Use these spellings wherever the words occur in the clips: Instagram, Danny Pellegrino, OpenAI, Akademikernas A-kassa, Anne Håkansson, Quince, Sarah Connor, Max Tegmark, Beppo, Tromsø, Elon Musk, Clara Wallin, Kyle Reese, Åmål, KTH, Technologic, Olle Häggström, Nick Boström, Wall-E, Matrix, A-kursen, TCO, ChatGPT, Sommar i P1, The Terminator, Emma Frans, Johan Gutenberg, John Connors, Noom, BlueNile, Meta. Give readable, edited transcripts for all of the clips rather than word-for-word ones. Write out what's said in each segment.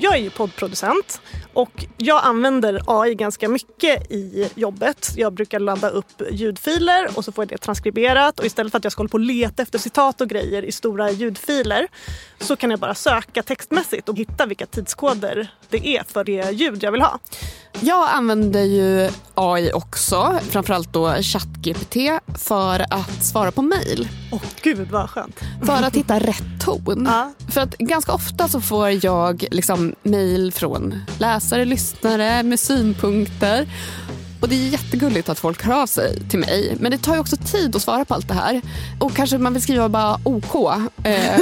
Jag är ju poddproducent och jag använder AI ganska mycket i jobbet. Jag brukar ladda upp ljudfiler och så får jag det transkriberat. Och istället för att jag ska hålla på och leta efter citat och grejer i stora ljudfiler så kan jag bara söka textmässigt och hitta vilka tidskoder det är för det ljud jag vill ha. Jag använder ju AI också, framförallt då ChatGPT, för att svara på mejl. Åh gud vad skönt. För att hitta rätt ton. Ja. För att ganska ofta så får jag liksom mejl från läsare, lyssnare med synpunkter. Och det är jättegulligt att folk hör av sig till mig. Men det tar ju också tid att svara på allt det här. Och kanske man vill skriva bara OK.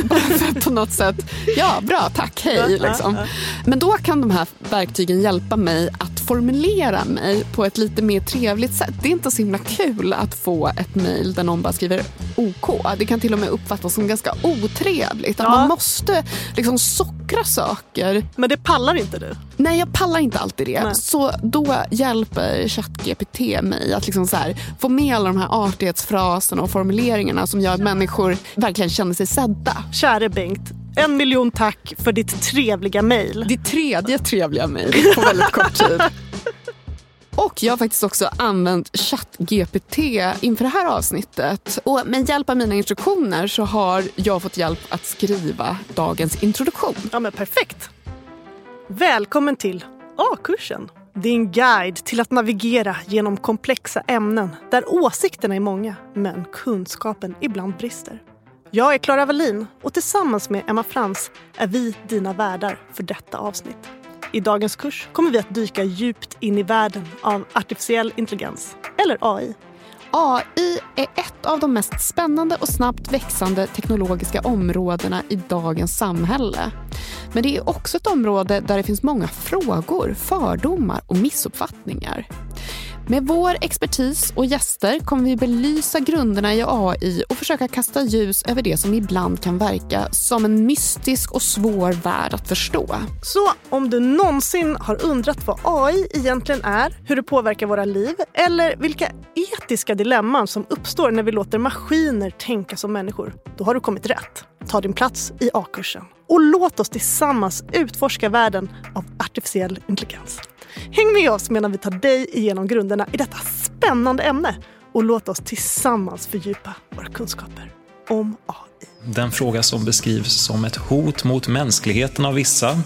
Bara för att på något sätt, ja bra, tack, hej. Liksom. Men då kan de här verktygen hjälpa mig att formulera mig på ett lite mer trevligt sätt. Det är inte så himla kul att få ett mejl där någon bara skriver OK. Det kan till och med uppfattas som ganska otrevligt. Att man måste liksom sockra saker. Men det pallar inte du? Nej, jag pallar inte alltid det. Nej. Så då hjälper ChatGPT mig att liksom så här få med alla de här artighetsfraserna och formuleringarna som gör att människor verkligen känner sig sedda. Käre Bengt, 1 miljon tack för ditt trevliga mejl. Ditt tredje trevliga mejl på väldigt kort tid. Och jag har faktiskt också använt ChatGPT inför det här avsnittet. Och med hjälp av mina instruktioner så har jag fått hjälp att skriva dagens introduktion. Ja men perfekt. Välkommen till A-kursen. Din guide till att navigera genom komplexa ämnen där åsikterna är många men kunskapen ibland brister. Jag är Clara Wallin och tillsammans med Emma Frans är vi dina värdar för detta avsnitt. I dagens kurs kommer vi att dyka djupt in i världen av artificiell intelligens, eller AI. AI är ett av de mest spännande och snabbt växande teknologiska områdena i dagens samhälle. Men det är också ett område där det finns många frågor, fördomar och missuppfattningar. Med vår expertis och gäster kommer vi belysa grunderna i AI och försöka kasta ljus över det som ibland kan verka som en mystisk och svår värld att förstå. Så om du någonsin har undrat vad AI egentligen är, hur det påverkar våra liv eller vilka etiska dilemman som uppstår när vi låter maskiner tänka som människor, då har du kommit rätt. Ta din plats i A-kursen och låt oss tillsammans utforska världen av artificiell intelligens. Häng med oss medan vi tar dig igenom grunderna i detta spännande ämne och låt oss tillsammans fördjupa våra kunskaper om AI. Den fråga som beskrivs som ett hot mot mänskligheten av vissa,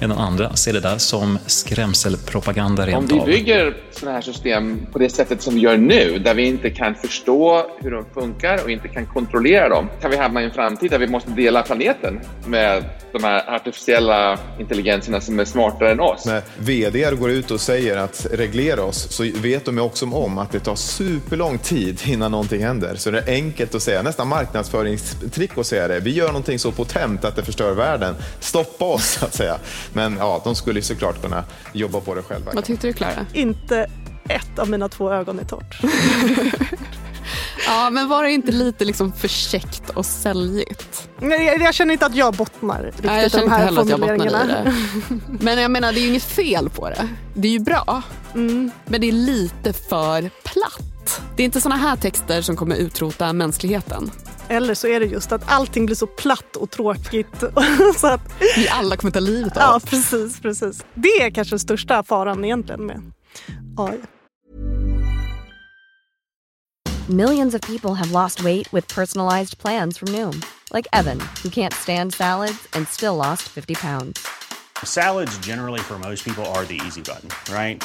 medan andra ser det där som skrämselpropaganda rent av. Om vi bygger sådana här system på det sättet som vi gör nu, där vi inte kan förstå hur de funkar och inte kan kontrollera dem, kan vi hamna i en framtid där vi måste dela planeten med de här artificiella intelligenserna som är smartare än oss. När vd:ar går ut och säger att reglera oss, så vet de ju också om att det tar superlång tid innan någonting händer. Så det är enkelt att säga, nästan marknadsföringstrick att säga det. Vi gör någonting så potent att det förstör världen. Stoppa oss, så att säga. Men ja, de skulle ju såklart kunna jobba på det själva. Vad tyckte du, Clara? Inte ett av mina 2 ögon är torrt. Ja, men var det inte lite liksom försiktigt och säljigt? Nej, jag känner inte att jag bottnar riktigt. Nej, jag känner inte heller att jag bottnar i det. Men jag menar, det är ju inget fel på det. Det är ju bra. Mm. Men det är lite för platt. Det är inte såna här texter som kommer utrota mänskligheten. Eller så är det just att allting blir så platt och tråkigt. Så att vi alla kommer ta livet av. Ja, precis, precis. Det är kanske den största faran egentligen med AI. Millions of people have lost weight with personalized plans from Noom. Like Evan, who can't stand salads and still lost 50 pounds. Salads generally for most people are the easy button, right?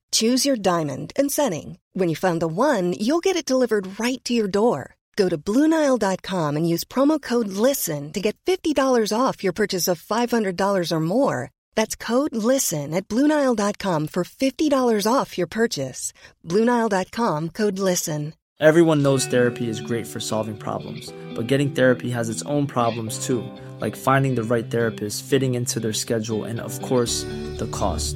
Choose your diamond and setting. When you find the one, you'll get it delivered right to your door. Go to BlueNile.com and use promo code LISTEN to get $50 off your purchase of $500 or more. That's code LISTEN at BlueNile.com for $50 off your purchase. BlueNile.com, code LISTEN. Everyone knows therapy is great for solving problems, but getting therapy has its own problems too, like finding the right therapist, fitting into their schedule, and of course, the cost.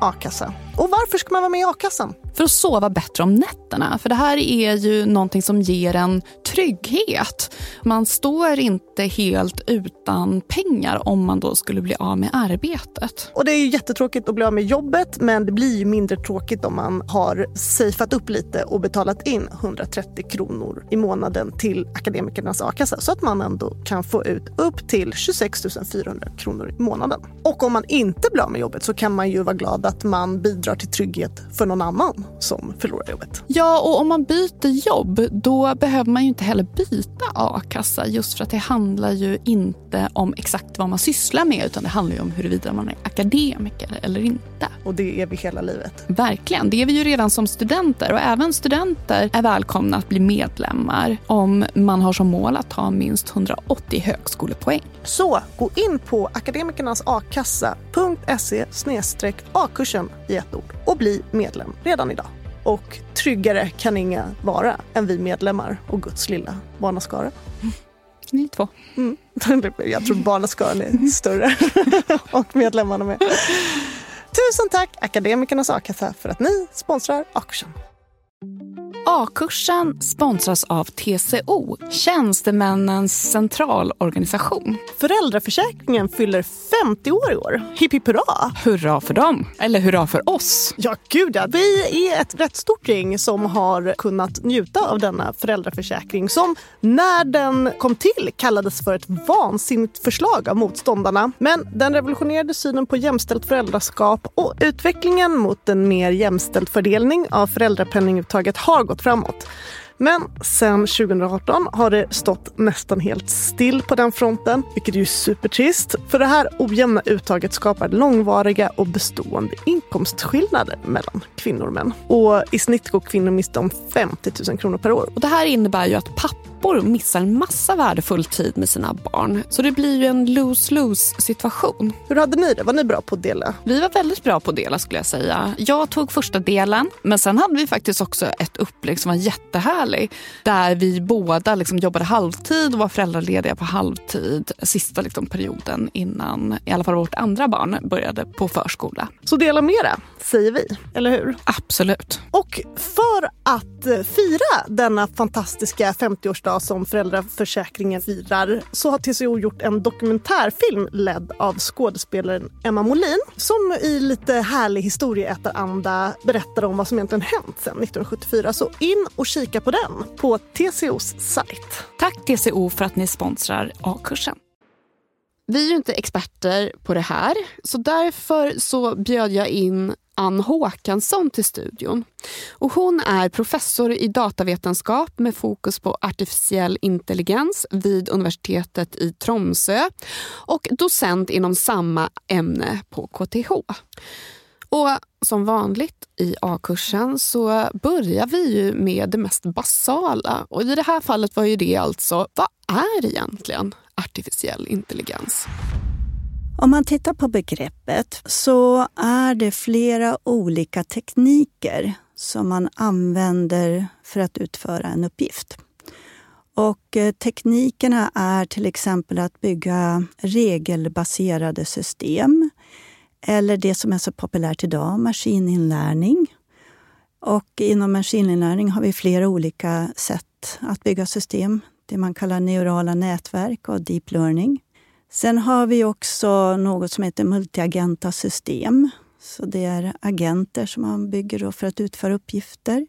A-kassa. Och varför ska man vara med i A-kassan? För att sova bättre om nätterna. För det här är ju någonting som ger en trygghet. Man står inte helt utan pengar om man då skulle bli av med arbetet. Och det är ju jättetråkigt att bli av med jobbet. Men det blir ju mindre tråkigt om man har safeat upp lite och betalat in 130 kronor i månaden till Akademikernas A-kassa. Så att man ändå kan få ut upp till 26 400 kronor i månaden. Och om man inte blir av med jobbet så kan man ju vara glad att man bidrar till trygghet för någon annan som förlorar jobbet. Ja, och om man byter jobb då behöver man ju inte heller byta A-kassa, just för att det handlar ju inte om exakt vad man sysslar med, utan det handlar ju om huruvida man är akademiker eller inte. Och det är vi hela livet. Verkligen, det är vi ju redan som studenter, och även studenter är välkomna att bli medlemmar om man har som mål att ha minst 180 högskolepoäng. Så gå in på akademikernasakassa.se/a-kursen i ett ord och bli medlem redan idag. Och tryggare kan inga vara än vi medlemmar och Guds lilla barnaskara. Ni två. Mm. Jag tror barnaskaran är större och medlemmarna med. Tusen tack Akademikernas A-kassa för att ni sponsrar A-kursen. A-kursen sponsras av TCO, tjänstemännens centralorganisation. Föräldraförsäkringen fyller 50 år i år. Hipp hipp hurra! Hurra för dem, eller hurra för oss. Ja gud, ja. Vi är ett rätt stort gäng som har kunnat njuta av denna föräldraförsäkring som när den kom till kallades för ett vansinnigt förslag av motståndarna. Men den revolutionerade synen på jämställt föräldraskap, och utvecklingen mot en mer jämställd fördelning av föräldrapenninguttaget har gått framåt. Men sedan 2018 har det stått nästan helt still på den fronten, vilket är ju supertrist. För det här ojämna uttaget skapar långvariga och bestående inkomstskillnader mellan kvinnor och män. Och i snitt går kvinnor miste om 50 000 kronor per år. Och det här innebär ju att pappor missar en massa värdefull tid med sina barn. Så det blir ju en lose-lose situation. Hur hade ni det? Var ni bra på att dela? Vi var väldigt bra på att dela skulle jag säga. Jag tog första delen, men sen hade vi faktiskt också ett upplägg som var jättehärligt. Där vi båda liksom jobbade halvtid och var föräldralediga på halvtid sista liksom perioden innan i alla fall vårt andra barn började på förskola. Så dela mera, säger vi, eller hur? Absolut. Och för att fira denna fantastiska 50-årsdag som föräldraförsäkringen firar så har TCO gjort en dokumentärfilm ledd av skådespelaren Emma Molin som i lite härlig historieätaranda berättar om vad som egentligen hänt sedan 1974. Så in och kika på den på TCOs sajt. Tack TCO för att ni sponsrar A-kursen. Vi är ju inte experter på det här, så därför så bjöd jag in Anne Håkansson till studion. Och hon är professor i datavetenskap med fokus på artificiell intelligens vid universitetet i Tromsø och docent inom samma ämne på KTH. Och som vanligt i A-kursen så börjar vi ju med det mest basala. Och i det här fallet var ju det alltså, vad är egentligen artificiell intelligens? Om man tittar på begreppet så är det flera olika tekniker som man använder för att utföra en uppgift. Och teknikerna är till exempel att bygga regelbaserade system. Eller det som är så populärt idag, maskininlärning. Och inom maskininlärning har vi flera olika sätt att bygga system. Det man kallar neurala nätverk och deep learning. Sen har vi också något som heter multiagenta system. Så det är agenter som man bygger för att utföra uppgifter.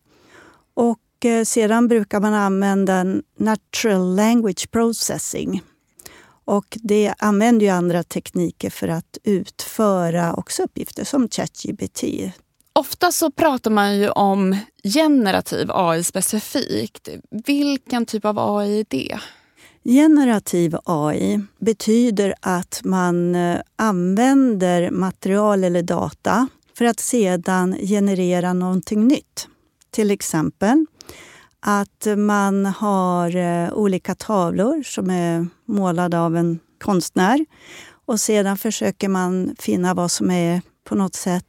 Och sedan brukar man använda natural language processing. Och det använder ju andra tekniker för att utföra också uppgifter som ChatGPT. Ofta så pratar man ju om generativ AI specifikt. Vilken typ av AI är det? Generativ AI betyder att man använder material eller data för att sedan generera någonting nytt. Till exempel att man har olika tavlor som är målade av en konstnär och sedan försöker man finna vad som är på något sätt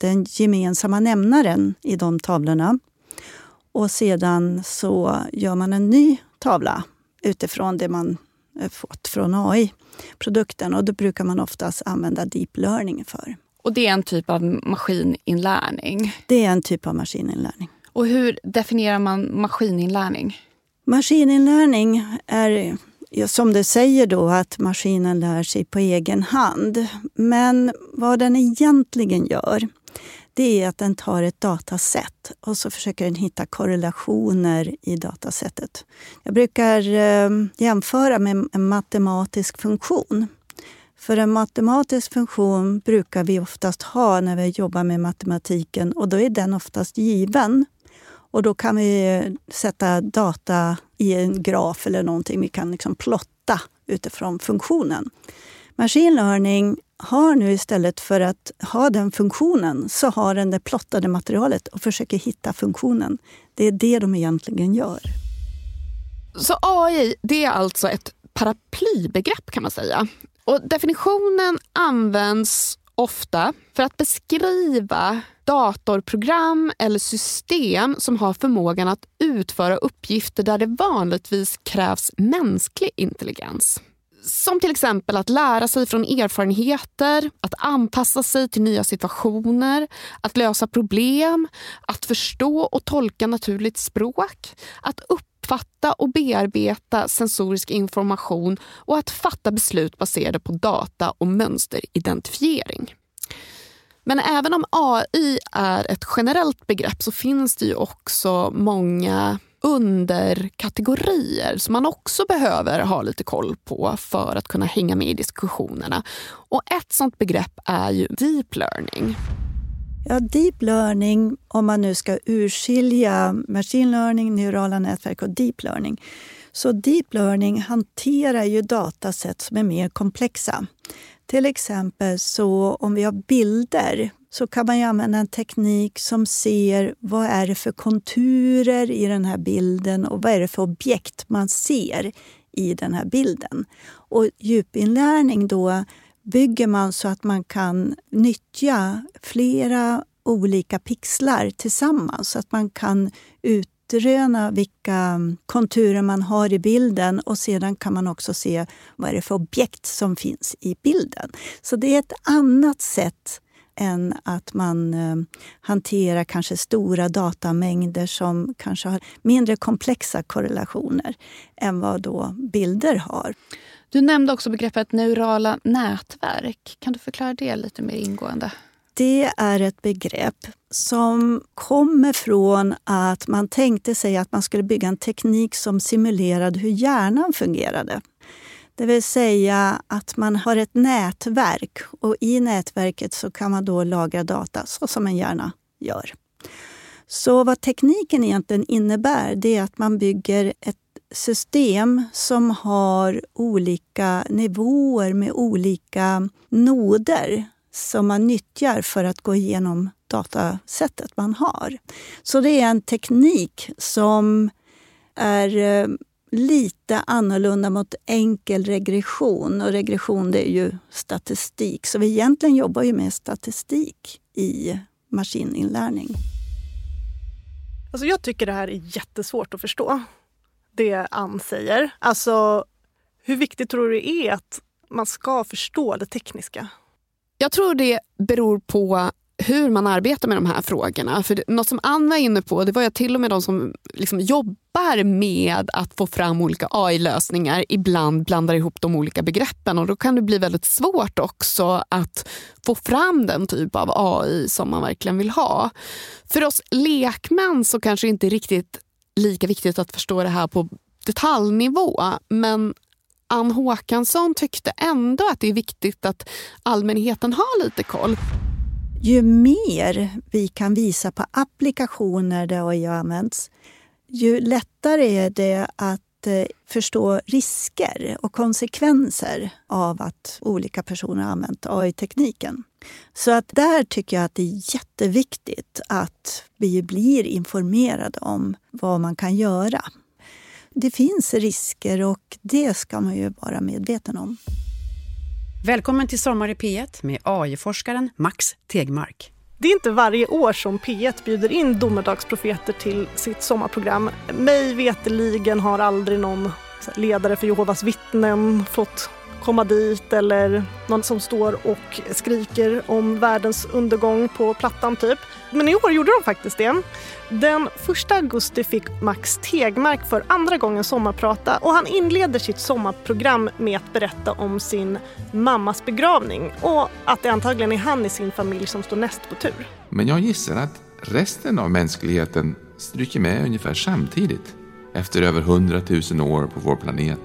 den gemensamma nämnaren i de tavlorna. Och sedan så gör man en ny tavla utifrån det man fått från AI-produkten. Och då brukar man oftast använda deep learning för. Och det är en typ av maskininlärning? Det är en typ av maskininlärning. Och hur definierar man maskininlärning? Maskininlärning är, som det säger då, att maskinen lär sig på egen hand. Men vad den egentligen gör, det är att den tar ett dataset och så försöker den hitta korrelationer i datasetet. Jag brukar jämföra med en matematisk funktion. För en matematisk funktion brukar vi oftast ha när vi jobbar med matematiken och då är den oftast given. Och då kan vi sätta data i en graf eller någonting. Vi kan liksom plotta utifrån funktionen. Machine learning har nu istället för att ha den funktionen så har den det plottade materialet och försöker hitta funktionen. Det är det de egentligen gör. Så AI, det är alltså ett paraplybegrepp kan man säga. Och definitionen används ofta för att beskriva datorprogram eller system som har förmågan att utföra uppgifter där det vanligtvis krävs mänsklig intelligens. Som till exempel att lära sig från erfarenheter, att anpassa sig till nya situationer, att lösa problem, att förstå och tolka naturligt språk, att uppfatta och bearbeta sensorisk information och att fatta beslut baserade på data och mönsteridentifiering. Men även om AI är ett generellt begrepp så finns det ju också många underkategorier som man också behöver ha lite koll på för att kunna hänga med i diskussionerna. Och ett sånt begrepp är ju deep learning. Ja, deep learning, om man nu ska urskilja machine learning, neurala nätverk och deep learning. Så deep learning hanterar ju dataset som är mer komplexa. Till exempel så om vi har bilder så kan man ju använda en teknik som ser vad är det för konturer i den här bilden och vad är det för objekt man ser i den här bilden. Och djupinlärning då bygger man så att man kan nyttja flera olika pixlar tillsammans så att man kan utröna vilka konturer man har i bilden och sedan kan man också se vad är det för objekt som finns i bilden. Så det är ett annat sätt än att man hanterar kanske stora datamängder som kanske har mindre komplexa korrelationer än vad då bilder har. Du nämnde också begreppet neurala nätverk. Kan du förklara det lite mer ingående? Det är ett begrepp som kommer från att man tänkte sig att man skulle bygga en teknik som simulerade hur hjärnan fungerade. Det vill säga att man har ett nätverk och i nätverket så kan man då lagra data så som en hjärna gör. Så vad tekniken egentligen innebär det är att man bygger ett system som har olika nivåer med olika noder som man nyttjar för att gå igenom datasättet man har. Så det är en teknik som är lite annorlunda mot enkel regression. Och regression det är ju statistik. Så vi egentligen jobbar ju med statistik i maskininlärning. Alltså jag tycker det här är jättesvårt att förstå. Det Ann säger. Alltså hur viktigt tror du är att man ska förstå det tekniska? Jag tror det beror på hur man arbetar med de här frågorna. För något som Ann var inne på, det var jag till och med de som liksom jobbar med att få fram olika AI-lösningar. Ibland blandar ihop de olika begreppen och då kan det bli väldigt svårt också att få fram den typ av AI som man verkligen vill ha. För oss lekmän så kanske inte riktigt lika viktigt att förstå det här på detaljnivå, men Anne Håkansson tyckte ändå att det är viktigt att allmänheten har lite koll. Ju mer vi kan visa på applikationer där AI används, ju lättare är det att att förstå risker och konsekvenser av att olika personer har använt AI-tekniken. Så att där tycker jag att det är jätteviktigt att vi blir informerade om vad man kan göra. Det finns risker och det ska man ju vara medveten om. Välkommen till Sommar i P1 med AI-forskaren Max Tegmark. Det är inte varje år som P1 bjuder in domedagsprofeter till sitt sommarprogram. Mig veteligen har aldrig någon ledare för Jehovas vittnen fått komma dit, eller någon som står och skriker om världens undergång på plattan typ. Men i år gjorde de faktiskt det. Den 1 augusti fick Max Tegmark för andra gången sommarprata, och han inleder sitt sommarprogram med att berätta om sin mammas begravning och att det antagligen är han i sin familj som står näst på tur. Men jag gissar att resten av mänskligheten stryker med ungefär samtidigt efter över 100 000 år på vår planet.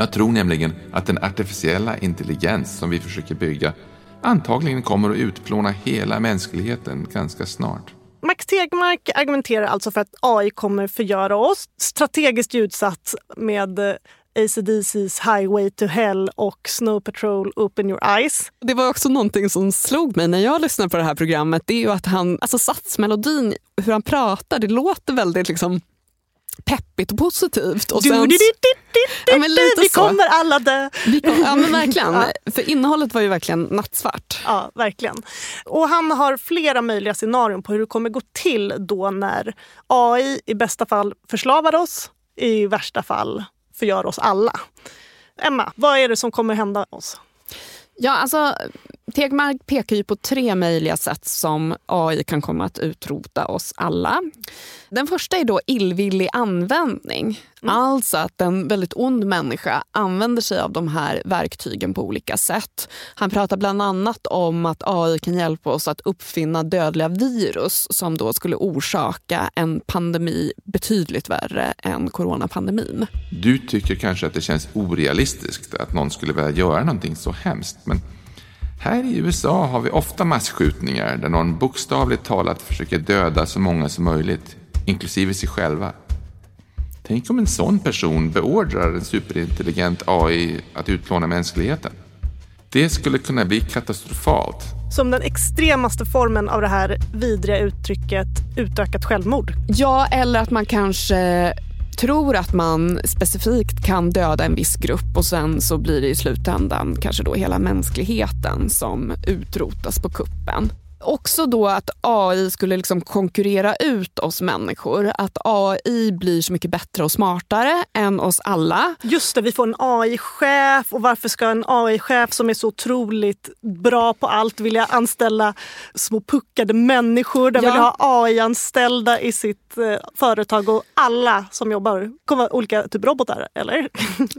Jag tror nämligen att den artificiella intelligens som vi försöker bygga antagligen kommer att utplåna hela mänskligheten ganska snart. Max Tegmark argumenterar alltså för att AI kommer förgöra oss, strategiskt utsatt med ACDC's Highway to Hell och Snow Patrol Open Your Eyes. Det var också någonting som slog mig när jag lyssnade på det här programmet, det är ju att han, alltså satsmelodin, hur han pratar, det låter väldigt liksom peppigt och positivt. Och sen, ja, vi kommer alla dö. Ja men verkligen. Ja. För innehållet var ju verkligen nattsvart. Ja, verkligen. Och han har flera möjliga scenarion på hur det kommer gå till då när AI i bästa fall förslavar oss, i värsta fall förgör oss alla. Emma, vad är det som kommer hända oss? Ja, alltså Tegmark pekar ju på 3 möjliga sätt som AI kan komma att utrota oss alla. Den första är då illvillig användning. Alltså att en väldigt ond människa använder sig av de här verktygen på olika sätt. Han pratar bland annat om att AI kan hjälpa oss att uppfinna dödliga virus som då skulle orsaka en pandemi betydligt värre än coronapandemin. Du tycker kanske att det känns orealistiskt att någon skulle vilja göra någonting så hemskt, men här i USA har vi ofta massskjutningar där någon bokstavligt talat försöker döda så många som möjligt, inklusive sig själva. Tänk om en sån person beordrar en superintelligent AI att utplåna mänskligheten. Det skulle kunna bli katastrofalt. Som den extremaste formen av det här vidriga uttrycket utökat självmord. Ja, eller att man kanske tror att man specifikt kan döda en viss grupp och sen så blir det i slutändan kanske då hela mänskligheten som utrotas på kuppen. Också då att AI skulle liksom konkurrera ut oss människor. Att AI blir så mycket bättre och smartare än oss alla. Just det, vi får en AI-chef, och varför ska en AI-chef som är så otroligt bra på allt vilja anställa små puckade människor? De vill ha AI-anställda i sitt företag, och alla som jobbar kommer vara olika typ robotar, eller?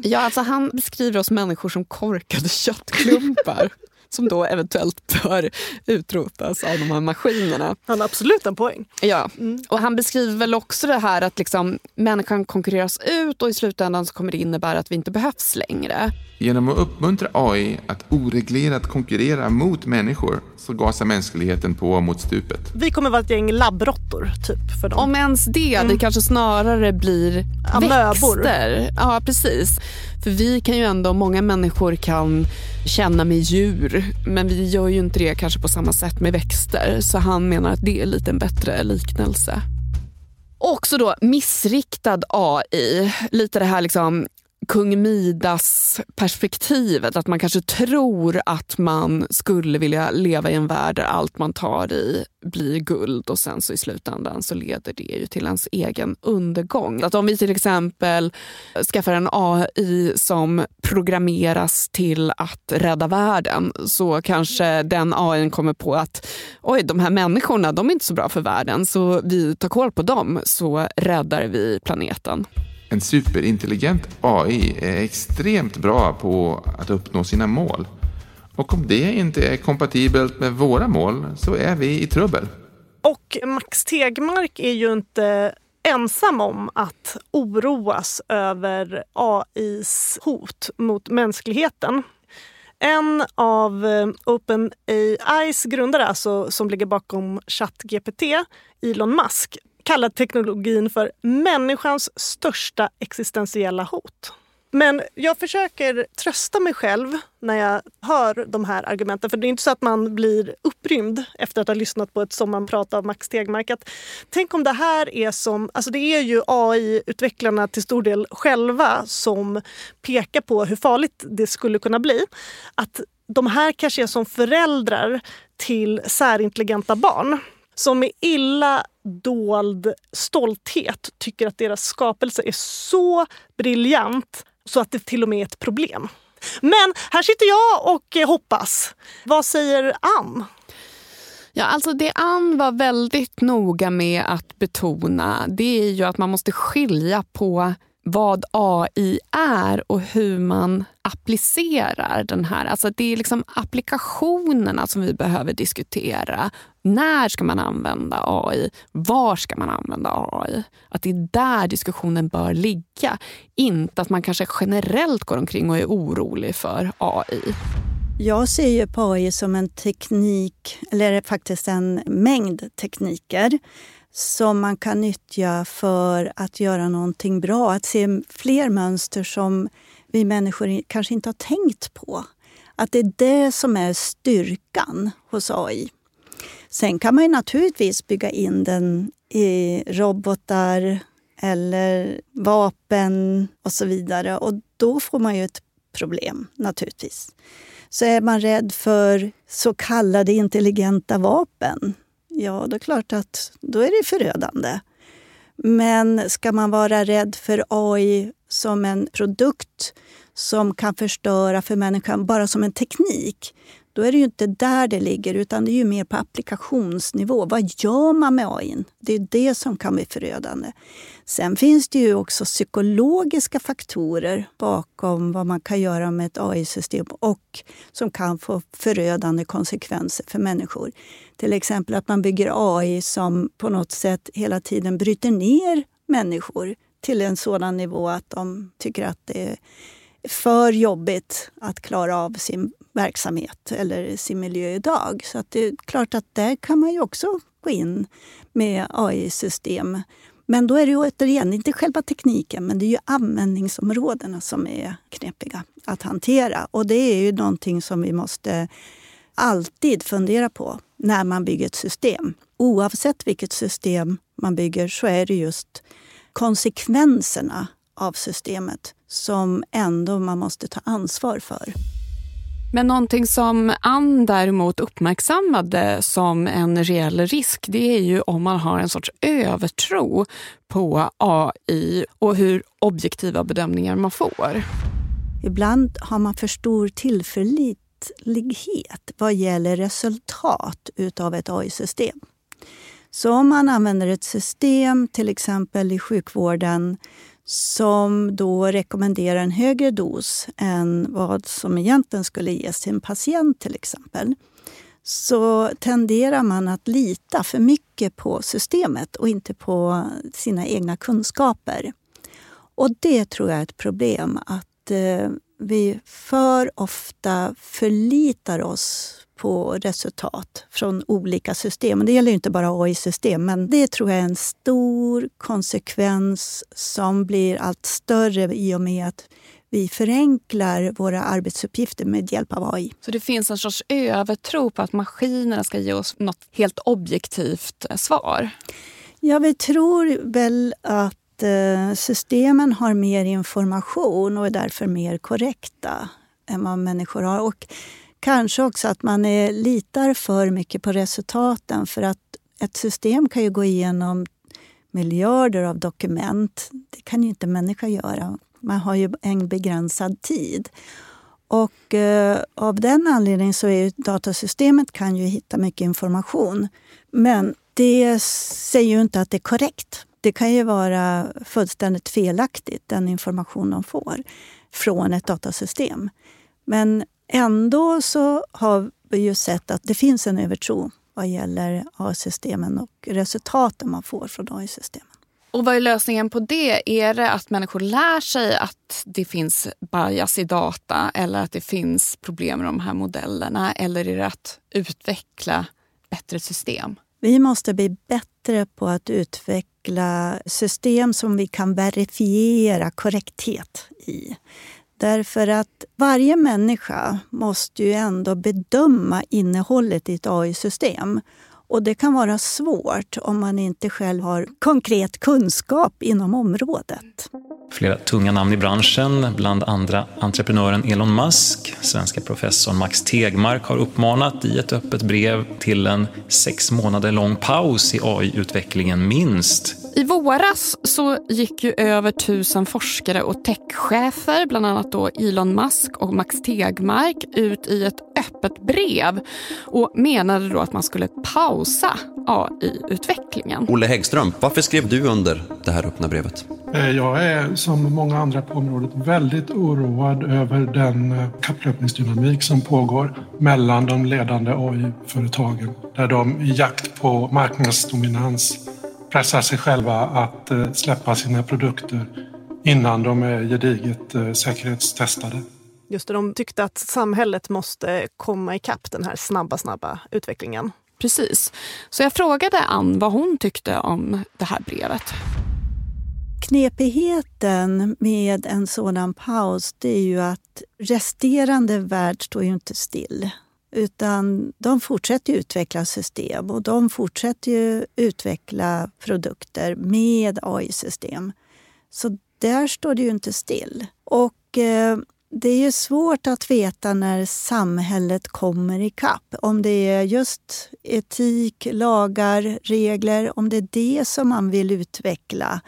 Ja, alltså han beskriver oss människor som korkade köttklumpar. Som då eventuellt bör utrotas av de här maskinerna. Han har absolut en poäng. Ja, och han beskriver väl också det här att liksom människan konkurreras ut, och i slutändan så kommer det innebära att vi inte behövs längre. Genom att uppmuntra AI att oreglerat konkurrera mot människor så gasar mänskligheten på mot stupet. Vi kommer vara ett gäng labbrottor typ för dem. Om ens det, det kanske snarare blir växter. Ja, precis. För vi kan ju ändå, många människor kan känna med djur, men vi gör ju inte det kanske på samma sätt med växter. Så han menar att det är lite en bättre liknelse. Också då missriktad AI, lite det här liksom kung Midas perspektivet, att man kanske tror att man skulle vilja leva i en värld där allt man tar i blir guld, och sen så i slutändan så leder det ju till ens egen undergång. Att om vi till exempel skaffar en AI som programmeras till att rädda världen, så kanske den AI kommer på att oj, de här människorna, de är inte så bra för världen, så vi tar koll på dem, så räddar vi planeten. En superintelligent AI är extremt bra på att uppnå sina mål. Och om det inte är kompatibelt med våra mål så är vi i trubbel. Och Max Tegmark är ju inte ensam om att oroas över AIs hot mot mänskligheten. En av OpenAIs grundare, alltså som ligger bakom ChatGPT, Elon Musk, kallat teknologin för människans största existentiella hot. Men jag försöker trösta mig själv när jag hör de här argumenten. För det är inte så att man blir upprymd efter att ha lyssnat på ett sommarprat av Max Tegmark. Tänk om det här är som... Alltså det är ju AI-utvecklarna till stor del själva som pekar på hur farligt det skulle kunna bli. Att de här kanske är som föräldrar till särintelligenta barn som är illa... dold stolthet tycker att deras skapelse är så briljant så att det till och med är ett problem. Men här sitter jag och hoppas. Vad säger Ann? Ja, alltså det Ann var väldigt noga med att betona, det är ju att man måste skilja på vad AI är och hur man applicerar den här. Alltså det är liksom applikationerna som vi behöver diskutera. När ska man använda AI? Var ska man använda AI? Att det är där diskussionen bör ligga. Inte att man kanske generellt går omkring och är orolig för AI. Jag ser ju på AI som en teknik, eller faktiskt en mängd tekniker som man kan nyttja för att göra någonting bra. Att se fler mönster som vi människor kanske inte har tänkt på. Att det är det som är styrkan hos AI. Sen kan man ju naturligtvis bygga in den i robotar eller vapen och så vidare. Och då får man ju ett problem naturligtvis. Så är man rädd för så kallade intelligenta vapen, ja, då är det klart att då är det förödande. Men ska man vara rädd för AI som en produkt som kan förstöra för människan bara som en teknik, då är det ju inte där det ligger, utan det är ju mer på applikationsnivå. Vad gör man med AI? Det är det som kan bli förödande. Sen finns det ju också psykologiska faktorer bakom vad man kan göra med ett AI-system och som kan få förödande konsekvenser för människor. Till exempel att man bygger AI som på något sätt hela tiden bryter ner människor till en sådan nivå att de tycker att det är för jobbigt att klara av sin verksamhet eller sin miljö idag. Så att det är klart att där kan man ju också gå in med AI-system. Men då är det ju återigen inte själva tekniken, men det är ju användningsområdena som är knepiga att hantera. Och det är ju någonting som vi måste alltid fundera på när man bygger ett system. Oavsett vilket system man bygger så är det just konsekvenserna av systemet som ändå man måste ta ansvar för. Men någonting som Ann däremot uppmärksammade som en reell risk, det är ju om man har en sorts övertro på AI och hur objektiva bedömningar man får. Ibland har man för stor tillförlitlighet vad gäller resultat utav ett AI-system. Så om man använder ett system till exempel i sjukvården som då rekommenderar en högre dos än vad som egentligen skulle ges till en patient till exempel, så tenderar man att lita för mycket på systemet och inte på sina egna kunskaper. Och det tror jag är ett problem, att vi för ofta förlitar oss på resultat från olika system. Det gäller ju inte bara AI-system, men det tror jag är en stor konsekvens som blir allt större i och med att vi förenklar våra arbetsuppgifter med hjälp av AI. Så det finns en sorts övertro på att maskinerna ska ge oss något helt objektivt svar? Ja, vi tror väl att systemen har mer information och är därför mer korrekta än vad människor har. Och kanske också att man litar för mycket på resultaten, för att ett system kan ju gå igenom miljarder av dokument. Det kan ju inte människa göra. Man har ju en begränsad tid. Och av den anledningen så är ju datasystemet kan ju hitta mycket information. Men det säger ju inte att det är korrekt. Det kan ju vara fullständigt felaktigt, den information de får från ett datasystem. Men ändå så har vi ju sett att det finns en övertro vad gäller AI-systemen och resultaten man får från AI-systemen. Och vad är lösningen på det? Är det att människor lär sig att det finns bias i data eller att det finns problem med de här modellerna? Eller är det att utveckla bättre system? Vi måste bli bättre på att utveckla system som vi kan verifiera korrekthet i. Därför att varje människa måste ju ändå bedöma innehållet i ett AI-system. Och det kan vara svårt om man inte själv har konkret kunskap inom området. Flera tunga namn i branschen, bland andra entreprenören Elon Musk. Svenska professorn Max Tegmark har uppmanat i ett öppet brev till en 6 månader lång paus i AI-utvecklingen minst. I våras så gick ju över 1000 forskare och techchefer, bland annat då Elon Musk och Max Tegmark, ut i ett öppet brev och menade då att man skulle pausa AI-utvecklingen. Olle Häggström, varför skrev du under det här öppna brevet? Jag är som många andra på området väldigt oroad över den kapplöpningsdynamik som pågår mellan de ledande AI-företagen, där de i jakt på marknadsdominans pressar sig själva att släppa sina produkter innan de är gediget säkerhetstestade. Just det, de tyckte att samhället måste komma ikapp den här snabba utvecklingen. Precis. Så jag frågade Ann vad hon tyckte om det här brevet. Knepigheten med en sådan paus, det är ju att resterande värld står ju inte still. Utan de fortsätter utveckla system och de fortsätter ju utveckla produkter med AI-system. Så där står det ju inte still. Och det är ju svårt att veta när samhället kommer i kapp. Om det är just etik, lagar, regler, om det är det som man vill utveckla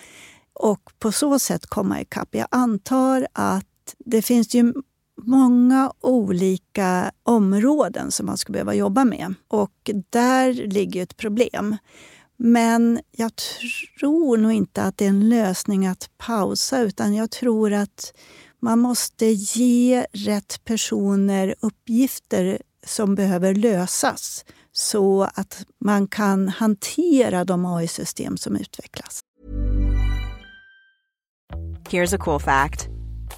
och på så sätt komma i kapp. Jag antar att det finns ju många olika områden som man skulle behöva jobba med. Och där ligger ett problem. Men jag tror nog inte att det är en lösning att pausa, utan jag tror att man måste ge rätt personer uppgifter som behöver lösas så att man kan hantera de AI-system som utvecklas. Here's a cool fact.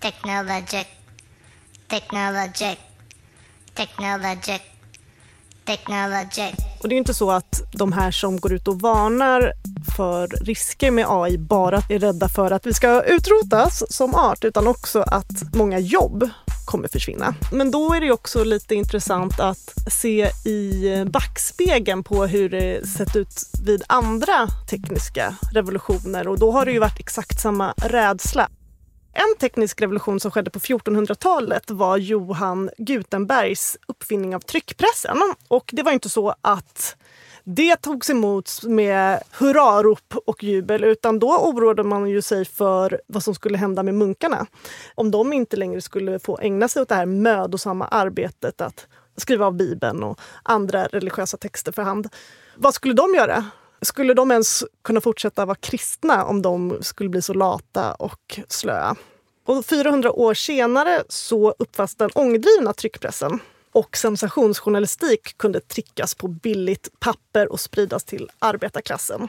Technologic. Och det är ju inte så att de här som går ut och varnar för risker med AI bara är rädda för att vi ska utrotas som art, utan också att många jobb kommer försvinna. Men då är det också lite intressant att se i backspegeln på hur det sett ut vid andra tekniska revolutioner, och då har det ju varit exakt samma rädsla. En teknisk revolution som skedde på 1400-talet var Johan Gutenbergs uppfinning av tryckpressen. Och det var inte så att det togs emot med hurrarop och jubel, utan då oroade man ju sig för vad som skulle hända med munkarna. Om de inte längre skulle få ägna sig åt det här mödosamma arbetet att skriva av Bibeln och andra religiösa texter för hand. Vad skulle de göra? Skulle de ens kunna fortsätta vara kristna om de skulle bli så lata och slöa? Och 400 år senare så uppfanns den ångdrivna tryckpressen. och sensationsjournalistik kunde tryckas på billigt papper och spridas till arbetarklassen.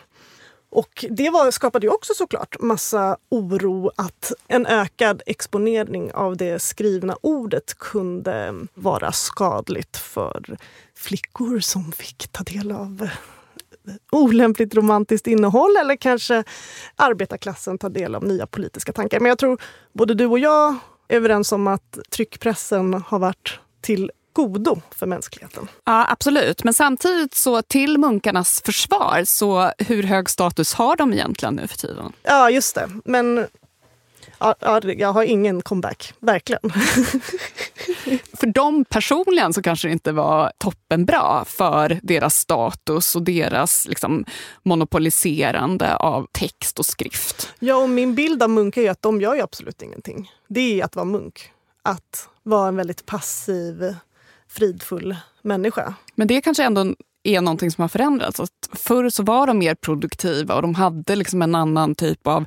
Och det skapade ju också såklart massa oro att en ökad exponering av det skrivna ordet kunde vara skadligt för flickor som fick ta del av olämpligt romantiskt innehåll, eller kanske arbetarklassen tar del av nya politiska tankar. Men jag tror både du och jag är överens om att tryckpressen har varit till godo för mänskligheten. Ja, absolut. Men samtidigt så till munkarnas försvar, så hur hög status har de egentligen nu för tiden? Ja, just det. Men ja, jag har ingen comeback. Verkligen. För dem personligen så kanske det inte var toppenbra för deras status och deras liksom monopoliserande av text och skrift. Ja, och min bild av munkar är att de gör ju absolut ingenting. Det är att vara munk. Att vara en väldigt passiv, fridfull människa. Men det kanske ändå är någonting som har förändrats. Att förr så var de mer produktiva och de hade liksom en annan typ av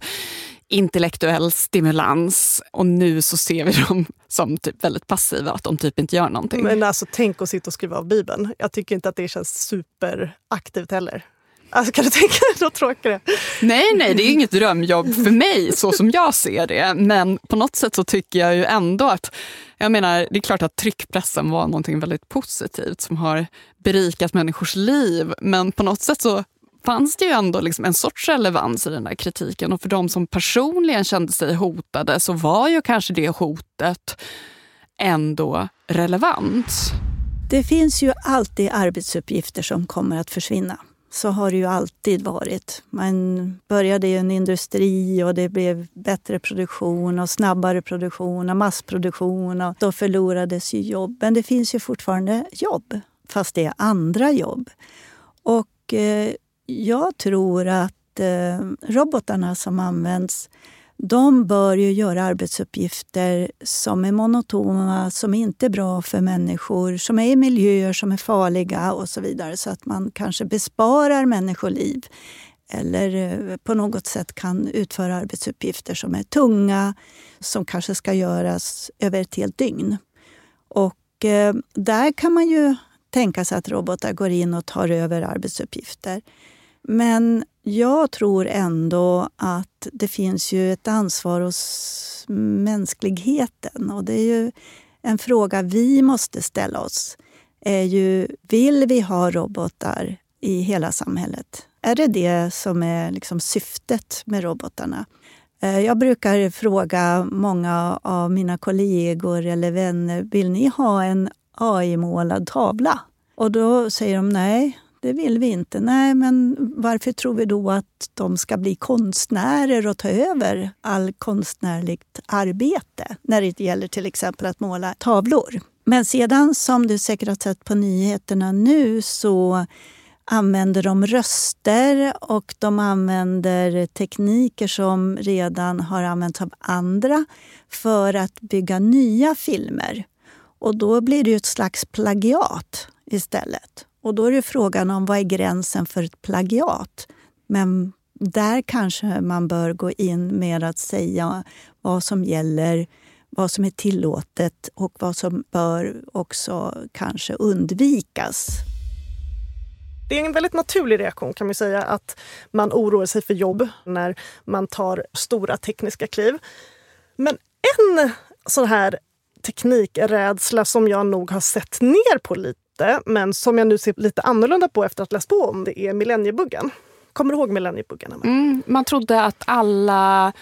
intellektuell stimulans, och nu så ser vi dem som typ väldigt passiva, att de typ inte gör någonting. Men alltså tänk att sitta och skriva av Bibeln. Jag tycker inte att det känns superaktivt heller. Alltså, kan du tänka dig något tråkigare? Nej, det är inget drömjobb för mig så som jag ser det. Men på något sätt så tycker jag ju ändå att, jag menar, det är klart att tryckpressen var någonting väldigt positivt som har berikat människors liv. Men på något sätt så fanns det ju ändå liksom en sorts relevans i den där kritiken. Och för de som personligen kände sig hotade så var ju kanske det hotet ändå relevant. Det finns ju alltid arbetsuppgifter som kommer att försvinna. Så har det ju alltid varit. Man började i en industri och det blev bättre produktion och snabbare produktion och massproduktion. Och då förlorades ju jobb. Men det finns ju fortfarande jobb, fast det är andra jobb. Och jag tror att robotarna som används, de bör ju göra arbetsuppgifter som är monotona, som inte är bra för människor, som är i miljöer som är farliga och så vidare. Så att man kanske besparar människoliv eller på något sätt kan utföra arbetsuppgifter som är tunga, som kanske ska göras över ett helt dygn. Och där kan man ju tänka sig att robotar går in och tar över arbetsuppgifter. Men jag tror ändå att det finns ju ett ansvar hos mänskligheten, och det är ju en fråga vi måste ställa oss. Är ju, vill vi ha robotar i hela samhället? Är det det som är liksom syftet med robotarna? Jag brukar fråga många av mina kollegor eller vänner, vill ni ha en AI-målad tavla? Och då säger de nej. Det vill vi inte. Nej, men varför tror vi då att de ska bli konstnärer och ta över all konstnärligt arbete när det gäller till exempel att måla tavlor? Men sedan, som du säkert har sett på nyheterna nu, så använder de röster och de använder tekniker som redan har använts av andra för att bygga nya filmer. Och då blir det ju ett slags plagiat istället. Och då är det frågan om vad är gränsen för ett plagiat. Men där kanske man bör gå in med att säga vad som gäller, vad som är tillåtet och vad som bör också kanske undvikas. Det är en väldigt naturlig reaktion, kan man säga, att man oroar sig för jobb när man tar stora tekniska kliv. Men en sån här teknikrädsla som jag nog har sett ner på lite, men som jag nu ser lite annorlunda på efter att läsa på om, det är millenniebuggen. Kommer du ihåg millenniebuggen? Man trodde att alla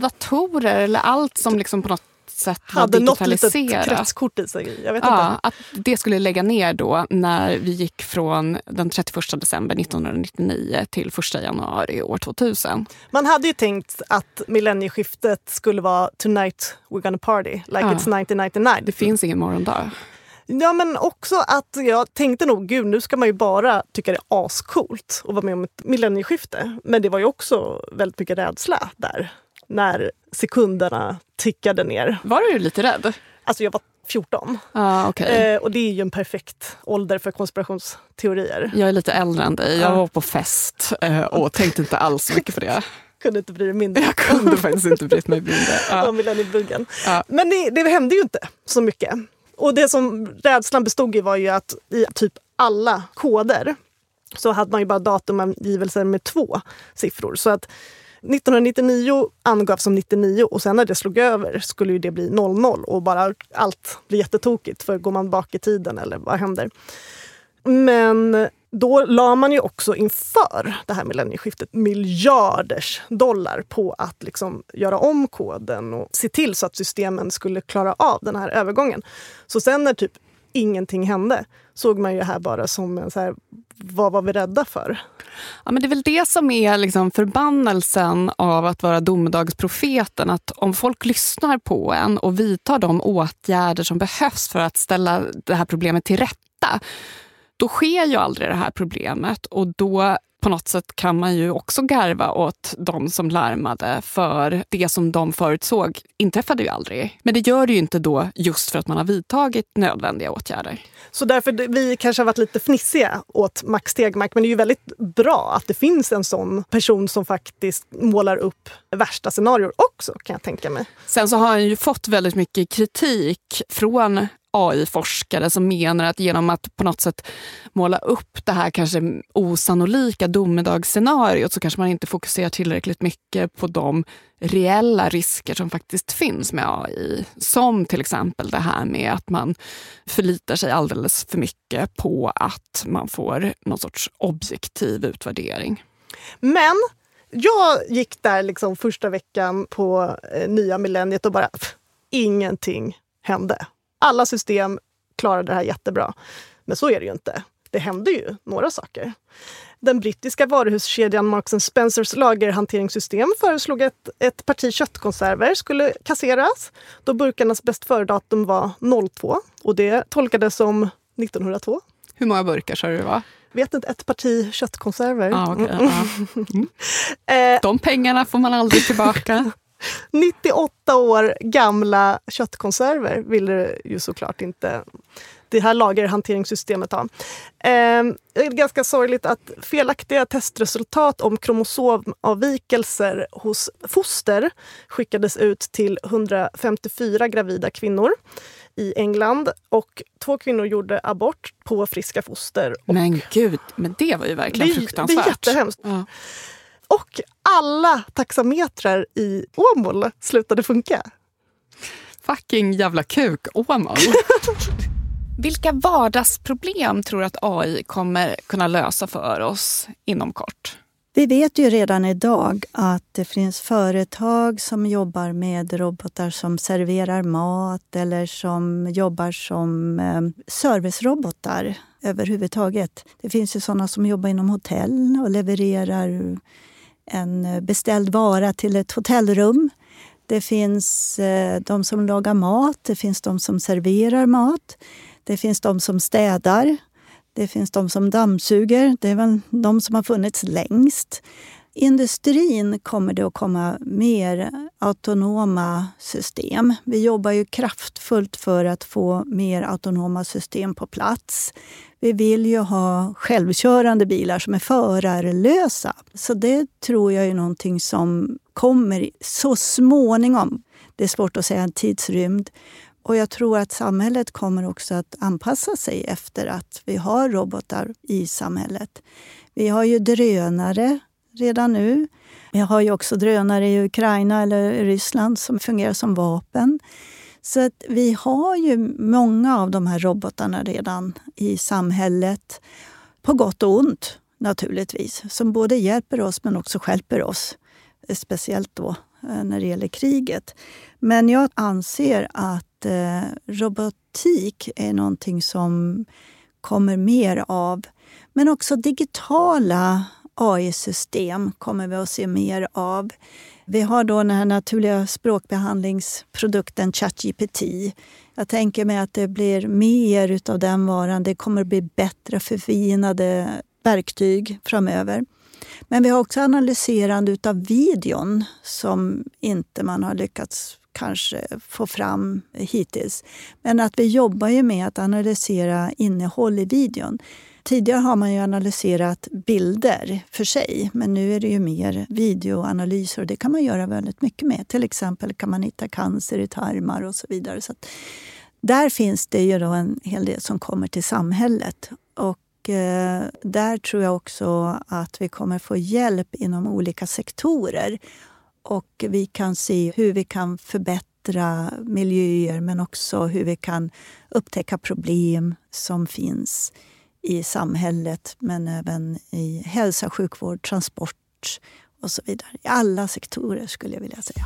datorer eller allt som liksom på något sätt hade något litet kretskort i sig. Jag vet inte. Att det skulle lägga ner då när vi gick från den 31 december 1999 till 1 januari år 2000. Man hade ju tänkt att millennieskiftet skulle vara tonight we're gonna party, like it's 1999. Det finns ingen morgondag. Ja, men också att jag tänkte nog, gud, nu ska man ju bara tycka det är ascoolt och vara med om ett millennieskifte. Men det var ju också väldigt mycket rädsla där, när sekunderna tickade ner. Var du lite rädd? Alltså, jag var 14. Och det är ju en perfekt ålder för konspirationsteorier. Jag är lite äldre än dig. Jag var på fest och tänkte inte alls mycket på det. Kunde inte bry dig mindre. Jag kunde faktiskt inte bry mig mindre. Om millenniebuggen. Men det hände ju inte så mycket. Och det som rädslan bestod i var ju att i typ alla koder så hade man ju bara datumangivelser med 2 siffror. Så att 1999 angavs som 99 och sen när det slog över skulle ju det bli 00 och bara allt blir jättetokigt för går man bak i tiden eller vad händer? Men då la man ju också inför det här millennieskiftet miljarders dollar på att liksom göra om koden och se till så att systemen skulle klara av den här övergången. Så sen när typ ingenting hände såg man ju det här bara som en så här, vad var vi rädda för? Ja, men det är väl det som är liksom förbannelsen av att vara domedagsprofeten, att om folk lyssnar på en och vidtar de åtgärder som behövs för att ställa det här problemet till rätta, då sker ju aldrig det här problemet och då på något sätt kan man ju också garva åt de som larmade för det som de förutsåg inträffade ju aldrig. Men det gör det ju inte då just för att man har vidtagit nödvändiga åtgärder. Så därför vi kanske har varit lite fnissiga åt Max Tegmark, men det är ju väldigt bra att det finns en sån person som faktiskt målar upp värsta scenarier också, kan jag tänka mig. Sen så har han ju fått väldigt mycket kritik från AI-forskare som menar att genom att på något sätt måla upp det här kanske osannolika domedagsscenariot så kanske man inte fokuserar tillräckligt mycket på de reella risker som faktiskt finns med AI. Som till exempel det här med att man förlitar sig alldeles för mycket på att man får någon sorts objektiv utvärdering. Men jag gick där liksom första veckan på nya millenniet och bara ingenting hände. Alla system klarade det här jättebra. Men så är det ju inte. Det hände ju några saker. Den brittiska varuhuskedjan Marks & Spencers lagerhanteringssystem föreslog att ett parti köttkonserver skulle kasseras då burkarnas bäst föredatum var 02. Och det tolkades som 1902. Hur många burkar sa du va? Vet inte, ett parti köttkonserver. Ah, okay, De pengarna får man aldrig tillbaka. 98 år gamla köttkonserver ville det ju såklart inte det här lagerhanteringssystemet ha. Det är ganska sorgligt att felaktiga testresultat om kromosomavvikelser hos foster skickades ut till 154 gravida kvinnor i England och 2 kvinnor gjorde abort på friska foster. Men gud, men det var ju verkligen fruktansvärt. Det är jättehemskt. Ja. Och alla taxametrar i Åmål slutade funka. Fucking jävla kuk, Åmål. Vilka vardagsproblem tror du att AI kommer kunna lösa för oss inom kort? Vi vet ju redan idag att det finns företag som jobbar med robotar som serverar mat eller som jobbar som servicerobotar överhuvudtaget. Det finns ju sådana som jobbar inom hotell och levererar en beställd vara till ett hotellrum. Det finns de som lagar mat, det finns de som serverar mat, det finns de som städar, det finns de som dammsuger, det är väl de som har funnits längst. Industrin kommer det att komma mer autonoma system. Vi jobbar ju kraftfullt för att få mer autonoma system på plats. Vi vill ju ha självkörande bilar som är förarlösa. Så det tror jag är någonting som kommer så småningom. Det är svårt att säga en tidsrymd. Och jag tror att samhället kommer också att anpassa sig efter att vi har robotar i samhället. Vi har ju drönare redan nu. Vi har ju också drönare i Ukraina eller Ryssland som fungerar som vapen. Så att vi har ju många av de här robotarna redan i samhället. På gott och ont naturligtvis. Som både hjälper oss men också stjälper oss. Speciellt då när det gäller kriget. Men jag anser att robotik är någonting som kommer mer av. Men också digitala AI-system kommer vi att se mer av. Vi har då den här naturliga språkbehandlingsprodukten ChatGPT. Jag tänker mig att det blir mer utav den varan. Det kommer att bli bättre förfinade verktyg framöver. Men vi har också analyserande utav videon som inte man har lyckats kanske få fram hittills. Men att vi jobbar ju med att analysera innehåll i videon. Tidigare har man ju analyserat bilder för sig, men nu är det ju mer videoanalyser och det kan man göra väldigt mycket med. Till exempel kan man hitta cancer i tarmar och så vidare. Så Där finns det ju då en hel del som kommer till samhället. Och där tror jag också att vi kommer få hjälp inom olika sektorer. Och vi kan se hur vi kan förbättra miljöer, men också hur vi kan upptäcka problem som finns i samhället, men även i hälsa, sjukvård, transport och så vidare. I alla sektorer skulle jag vilja säga.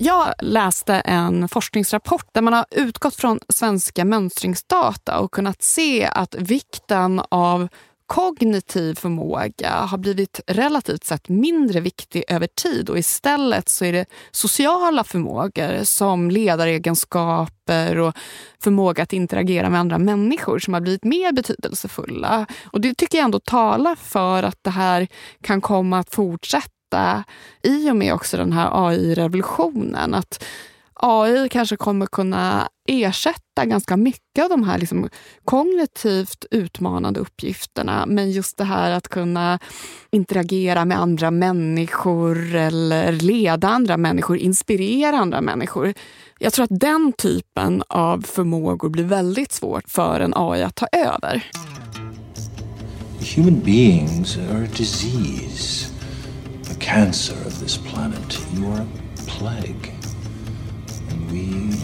Jag läste en forskningsrapport där man har utgått från svenska mönstringsdata och kunnat se att vikten av kognitiv förmåga har blivit relativt sett mindre viktig över tid, och istället så är det sociala förmågor som ledaregenskaper och förmåga att interagera med andra människor som har blivit mer betydelsefulla. Och det tycker jag ändå talar för att det här kan komma att fortsätta i och med också den här AI-revolutionen, att AI kanske kommer kunna ersätta ganska mycket av de här liksom kognitivt utmanande uppgifterna. Men just det här att kunna interagera med andra människor eller leda andra människor, inspirera andra människor. Jag tror att den typen av förmågor blir väldigt svårt för en AI att ta över. Human beings are a disease, a cancer of this planet. You are a plague. We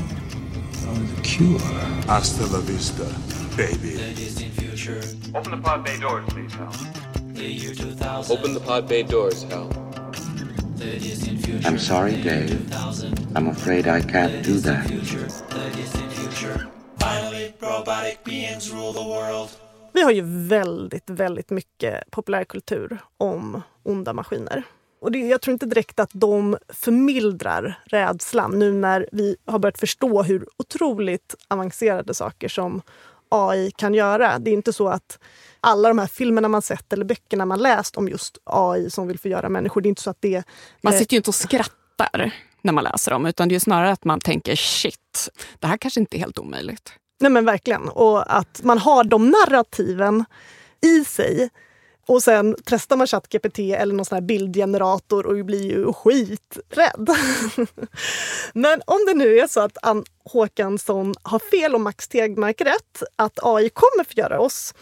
are the cure. Hasta la vista, baby. The distant future. Open the pod bay doors, please, Hal. The year 2000. Open the pod bay doors, Hal. The distant future. I'm sorry, Dave. I'm afraid I can't do that. The distant future. Finally, robotic beings rule the world. Vi har ju väldigt, väldigt mycket populärkultur om onda maskiner. Och det, jag tror inte direkt att de förmildrar rädslan nu när vi har börjat förstå hur otroligt avancerade saker som AI kan göra. Det är inte så att alla de här filmerna man sett eller böckerna man läst om just AI som vill förgöra människor, det är inte så att det... Man sitter ju inte och skrattar när man läser dem, utan det är snarare att man tänker shit, det här kanske inte är helt omöjligt. Nej men verkligen, och att man har de narrativen i sig. Och sen testar man ChatGPT eller någon sån här bildgenerator och blir ju skiträdd. Men om det nu är så att Anne Håkansson har fel och Max Tegmark rätt, att AI kommer förgöra oss.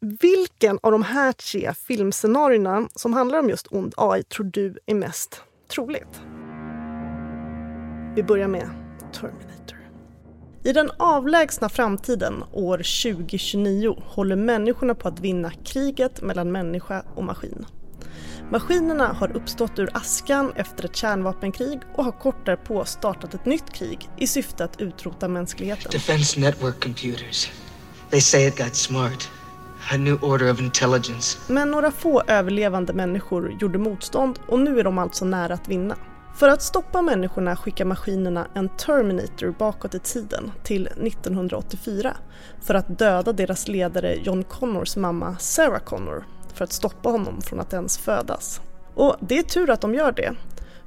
Vilken av de här tre filmscenarierna som handlar om just ond AI tror du är mest troligt? Vi börjar med Terminator. I den avlägsna framtiden, år 2029, håller människorna på att vinna kriget mellan människa och maskin. Maskinerna har uppstått ur askan efter ett kärnvapenkrig och har kort därpå startat ett nytt krig i syfte att utrota mänskligheten. Defense network computers. They say it got smart. A new order of intelligence. Men några få överlevande människor gjorde motstånd och nu är de alltså nära att vinna. För att stoppa människorna skickar maskinerna en Terminator bakåt i tiden till 1984 för att döda deras ledare John Connors mamma Sarah Connor, för att stoppa honom från att ens födas. Och det är tur att de gör det,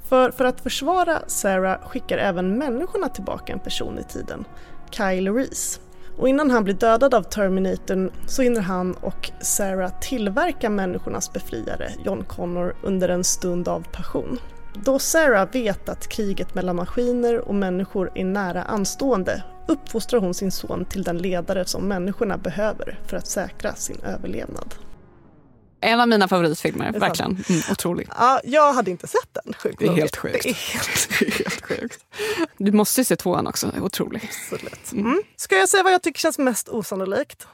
för att försvara Sarah skickar även människorna tillbaka en person i tiden, Kyle Reese. Och innan han blir dödad av Terminatorn så hinner han och Sarah tillverka människornas befriare John Connor under en stund av passion. Då Sarah vet att kriget mellan maskiner och människor är nära anstående, uppfostrar hon sin son till den ledare som människorna behöver för att säkra sin överlevnad. En av mina favoritfilmer, verkligen. Otroligt. Ja, jag hade inte sett den. Sjukt. Det är helt sjukt. Det är helt sjukt. Du måste se tvåan också, otroligt. Absolut. Mm. Ska jag säga vad jag tycker känns mest osannolikt?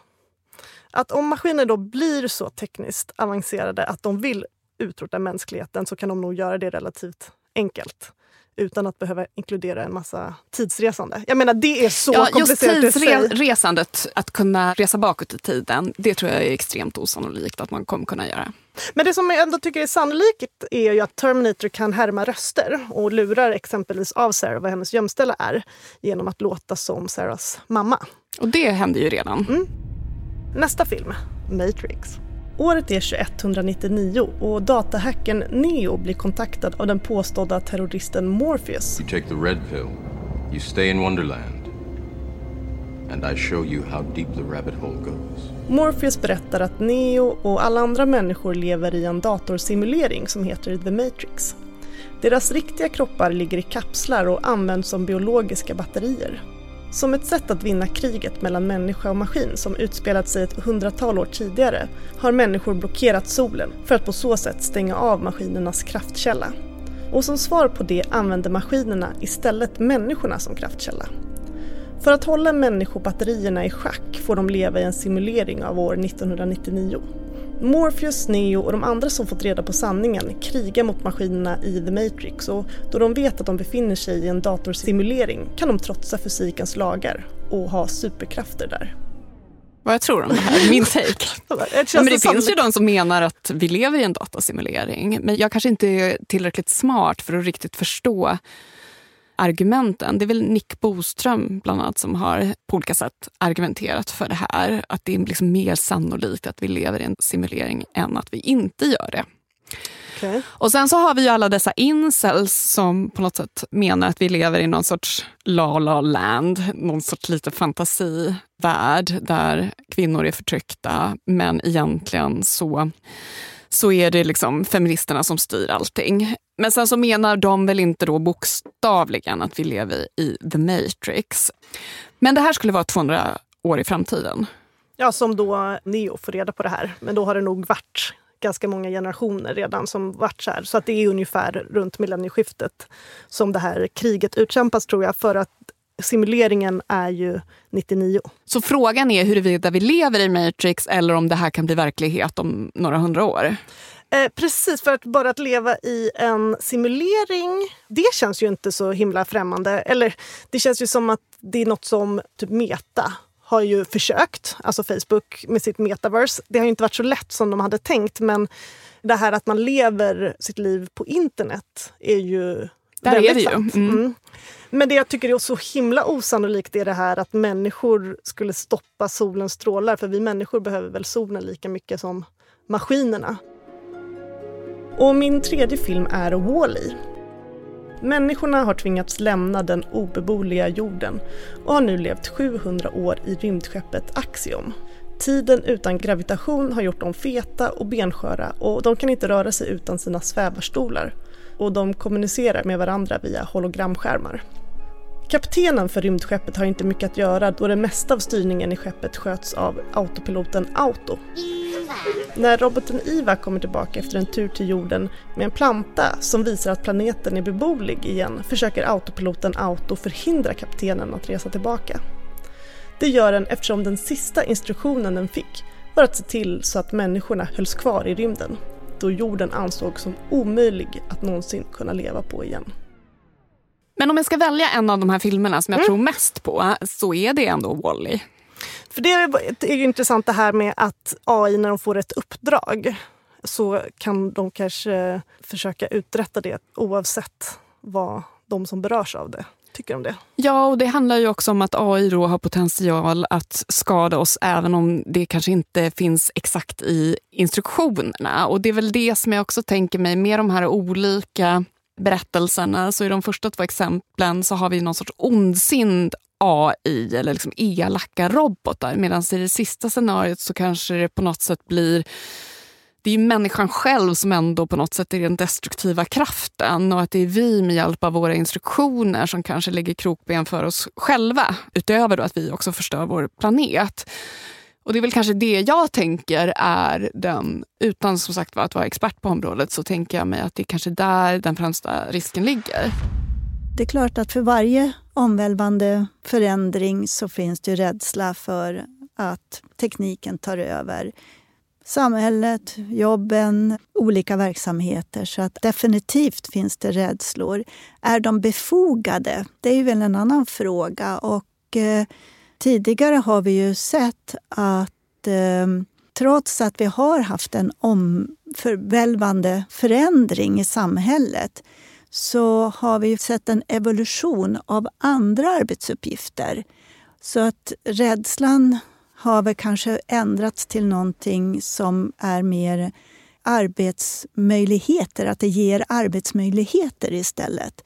Att om maskiner då blir så tekniskt avancerade att de vill utrota mänskligheten, så kan de nog göra det relativt enkelt utan att behöva inkludera en massa tidsresande. Jag menar, det är så komplicerat. Just tidsresandet, att kunna resa bakåt i tiden, det tror jag är extremt osannolikt att man kommer kunna göra. Men det som jag ändå tycker är sannolikt är ju att Terminator kan härma röster och lurar exempelvis av Sarah vad hennes gömställe är genom att låta som Sarahs mamma. Och det händer ju redan. Mm. Nästa film, Matrix. Året är 2199 och datahacken Neo blir kontaktad av den påstådda terroristen Morpheus. You take the red pill. You stay in Wonderland. And I show you how deep the rabbit hole goes. Morpheus berättar att Neo och alla andra människor lever i en datorsimulering som heter The Matrix. Deras riktiga kroppar ligger i kapslar och används som biologiska batterier. Som ett sätt att vinna kriget mellan människa och maskin som utspelat sig ett 100-tal år tidigare har människor blockerat solen för att på så sätt stänga av maskinernas kraftkälla. Och som svar på det använder maskinerna istället människorna som kraftkälla. För att hålla människobatterierna i schack får de leva i en simulering av år 1999. Morpheus, Neo och de andra som fått reda på sanningen krigar mot maskinerna i The Matrix, och då de vet att de befinner sig i en datorsimulering kan de trotsa fysikens lagar och ha superkrafter där. Vad jag tror om det här, min take. Men det finns ju de som menar att vi lever i en datasimulering, men jag kanske inte är tillräckligt smart för att riktigt förstå argumenten. Det är väl Nick Boström bland annat som har på olika sätt argumenterat för det här. Att det är liksom mer sannolikt att vi lever i en simulering än att vi inte gör det. Okay. Och sen så har vi ju alla dessa incels som på något sätt menar att vi lever i någon sorts la-la-land. Någon sorts lite fantasivärld där kvinnor är förtryckta, men egentligen så är det liksom feministerna som styr allting. Men sen så menar de väl inte då bokstavligen att vi lever i The Matrix. Men det här skulle vara 200 år i framtiden. Ja, som då Neo får reda på det här. Men då har det nog varit ganska många generationer redan som varit så här. Så att det är ungefär runt millennieskiftet som det här kriget utkämpas, tror jag, för att simuleringen är ju 99. Så frågan är huruvida vi lever i Matrix eller om det här kan bli verklighet om några 100 år. Precis, för att bara att leva i en simulering, det känns ju inte så himla främmande. Eller det känns ju som att det är något som typ Meta har ju försökt, alltså Facebook med sitt metaverse. Det har ju inte varit så lätt som de hade tänkt, men det här att man lever sitt liv på internet är ju där är det ju. Mm. Men det jag tycker är så himla osannolikt är det här att människor skulle stoppa solens strålar, för vi människor behöver väl solen lika mycket som maskinerna. Och min tredje film är Wall-E. Människorna har tvingats lämna den obeboeliga jorden och har nu levt 700 år i rymdskeppet Axiom. Tiden utan gravitation har gjort dem feta och bensköra, och de kan inte röra sig utan sina svävarstolar. Och de kommunicerar med varandra via hologramskärmar. Kaptenen för rymdskeppet har inte mycket att göra då det mesta av styrningen i skeppet sköts av autopiloten Auto. När roboten Iva kommer tillbaka efter en tur till jorden med en planta som visar att planeten är beboelig igen, försöker autopiloten Auto förhindra kaptenen att resa tillbaka. Det gör den eftersom den sista instruktionen den fick var att se till så att människorna hölls kvar i rymden, då jorden ansågs som omöjlig att någonsin kunna leva på igen. Men om jag ska välja en av de här filmerna som jag tror mest på, så är det ändå Wall-E. För det är ju intressant det här med att AI, när de får ett uppdrag så kan de kanske försöka uträtta det oavsett vad de som berörs av det tycker om det. Ja, och det handlar ju också om att AI då har potential att skada oss även om det kanske inte finns exakt i instruktionerna. Och det är väl det som jag också tänker mig med de här olika berättelserna. Så i de första 2 exemplen så har vi någon sorts ondsind AI eller liksom elaka robotar. Medan i det sista scenariot så kanske det på något sätt blir... Det är ju människan själv som ändå på något sätt är den destruktiva kraften, och att det är vi med hjälp av våra instruktioner som kanske lägger krokben för oss själva, utöver då att vi också förstör vår planet. Och det är väl kanske det jag tänker är den, utan som sagt att vara expert på området, så tänker jag mig att det är kanske där den främsta risken ligger. Det är klart att för varje omvälvande förändring så finns det ju rädsla för att tekniken tar över samhället, jobben, olika verksamheter. Så att definitivt finns det rädslor. Är de befogade? Det är ju väl en annan fråga. Och tidigare har vi ju sett att trots att vi har haft en omvälvande förändring i samhället, så har vi sett en evolution av andra arbetsuppgifter. Så att rädslan har väl kanske ändrats till någonting som är mer arbetsmöjligheter, att det ger arbetsmöjligheter istället.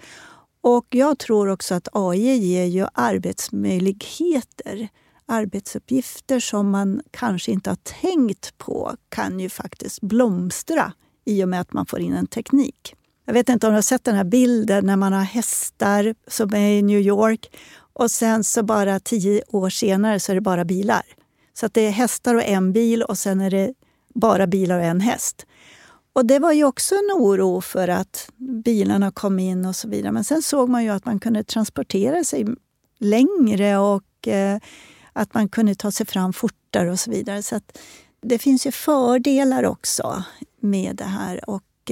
Och jag tror också att AI ger ju arbetsmöjligheter. Arbetsuppgifter som man kanske inte har tänkt på kan ju faktiskt blomstra i och med att man får in en teknik. Jag vet inte om du har sett den här bilden när man har hästar som är i New York Och sen så bara 10 år senare så är det bara bilar. Så att det är hästar och en bil och sen är det bara bilar och en häst. Och det var ju också en oro för att bilarna kom in och så vidare. Men sen såg man ju att man kunde transportera sig längre och att man kunde ta sig fram fortare och så vidare. Så att det finns ju fördelar också med det här. Och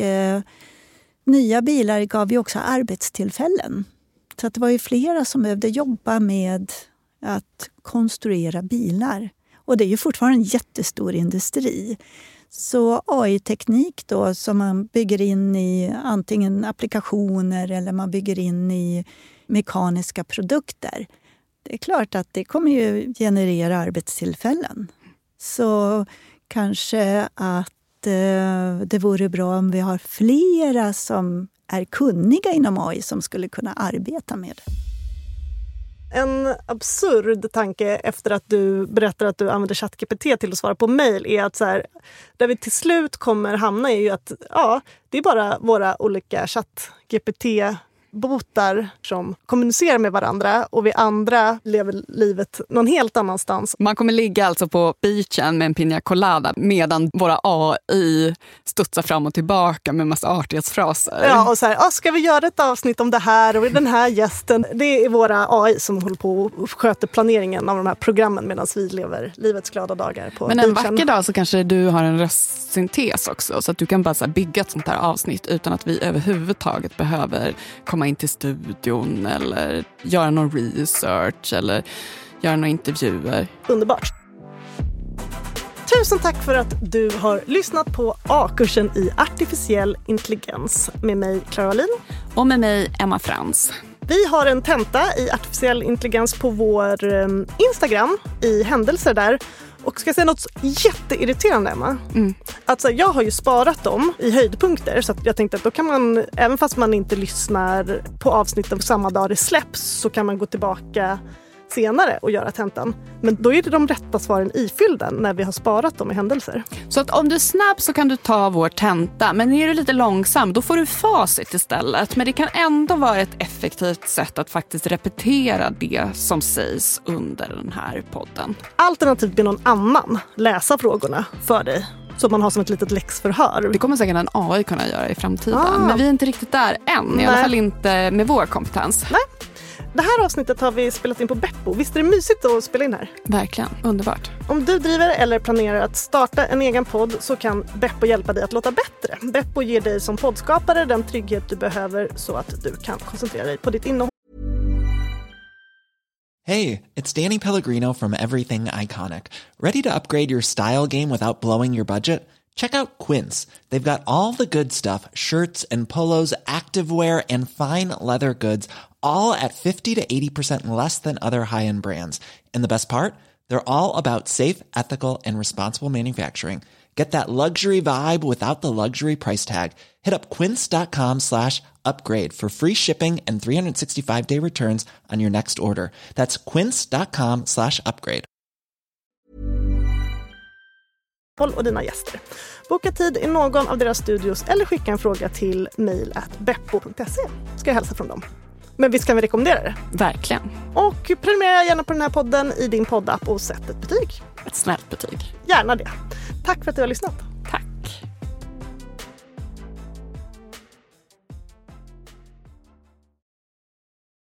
nya bilar gav ju också arbetstillfällen. Så att det var ju flera som behövde jobba med att konstruera bilar. Och det är ju fortfarande en jättestor industri. Så AI-teknik då som man bygger in i antingen applikationer eller man bygger in i mekaniska produkter. Det är klart att det kommer ju generera arbetstillfällen. Så kanske att det vore bra om vi har flera som är kunniga inom AI som skulle kunna arbeta med det. En absurd tanke efter att du berättar att du använder ChatGPT till att svara på mejl är att så här, där vi till slut kommer hamna är ju att ja, det är bara våra olika ChatGPT-botar som kommunicerar med varandra och vi andra lever livet någon helt annanstans. Man kommer ligga alltså på beachen med en piña colada medan våra AI studsar fram och tillbaka med en massa artighetsfraser. Ja, och så här, ska vi göra ett avsnitt om det här och den här gästen? Det är våra AI som håller på och sköter planeringen av de här programmen medan vi lever livets glada dagar på beachen. Men en vacker dag så kanske du har en röstsyntes också så att du kan bara så här bygga ett sånt här avsnitt utan att vi överhuvudtaget behöver komma in till studion eller göra någon research eller göra några intervjuer. Underbart. Tusen tack för att du har lyssnat på A-kursen i artificiell intelligens med mig Clara Wallin. Och med mig Emma Frans. Vi har en tenta i artificiell intelligens på vår Instagram i händelser där. Och ska jag säga något jätteirriterande, Emma? Alltså, jag har ju sparat dem i höjdpunkter så att jag tänkte att då kan man, även fast man inte lyssnar på avsnitten samma dag det släpps så kan man gå tillbaka senare och göra tentan. Men då är det de rätta svaren ifyllda när vi har sparat dem i händelser. Så att om du är snabb så kan du ta vår tenta, men är du lite långsam då får du facit istället. Men det kan ändå vara ett effektivt sätt att faktiskt repetera det som sägs under den här podden. Alternativt med någon annan läsa frågorna för dig. Så man har som ett litet läxförhör. Det kommer säkert en AI kunna göra i framtiden. Men vi är inte riktigt där än. Nej. I alla fall inte med vår kompetens. Nej. Det här avsnittet har vi spelat in på Beppo. Visst är det mysigt att spela in här? Verkligen, underbart. Om du driver eller planerar att starta en egen podd så kan Beppo hjälpa dig att låta bättre. Beppo ger dig som poddskapare den trygghet du behöver så att du kan koncentrera dig på ditt innehåll. Hey, it's Danny Pellegrino from Everything Iconic. Ready to upgrade your style game without blowing your budget? Check out Quince. They've got all the good stuff, shirts and polos, activewear and fine leather goods, all at 50 to 80% less than other high-end brands. And the best part? They're all about safe, ethical, and responsible manufacturing. Get that luxury vibe without the luxury price tag. Hit up quince.com/upgrade for free shipping and 365-day returns on your next order. That's quince.com/upgrade. Och dina gäster. Boka tid i någon av deras studios eller skicka en fråga till mail@beppo.se. Ska jag hälsa från dem. Men visst kan vi rekommendera det? Verkligen. Och prenumerera gärna på den här podden i din poddapp och sätt ett betyg. Ett snällt betyg. Gärna det. Tack för att du har lyssnat.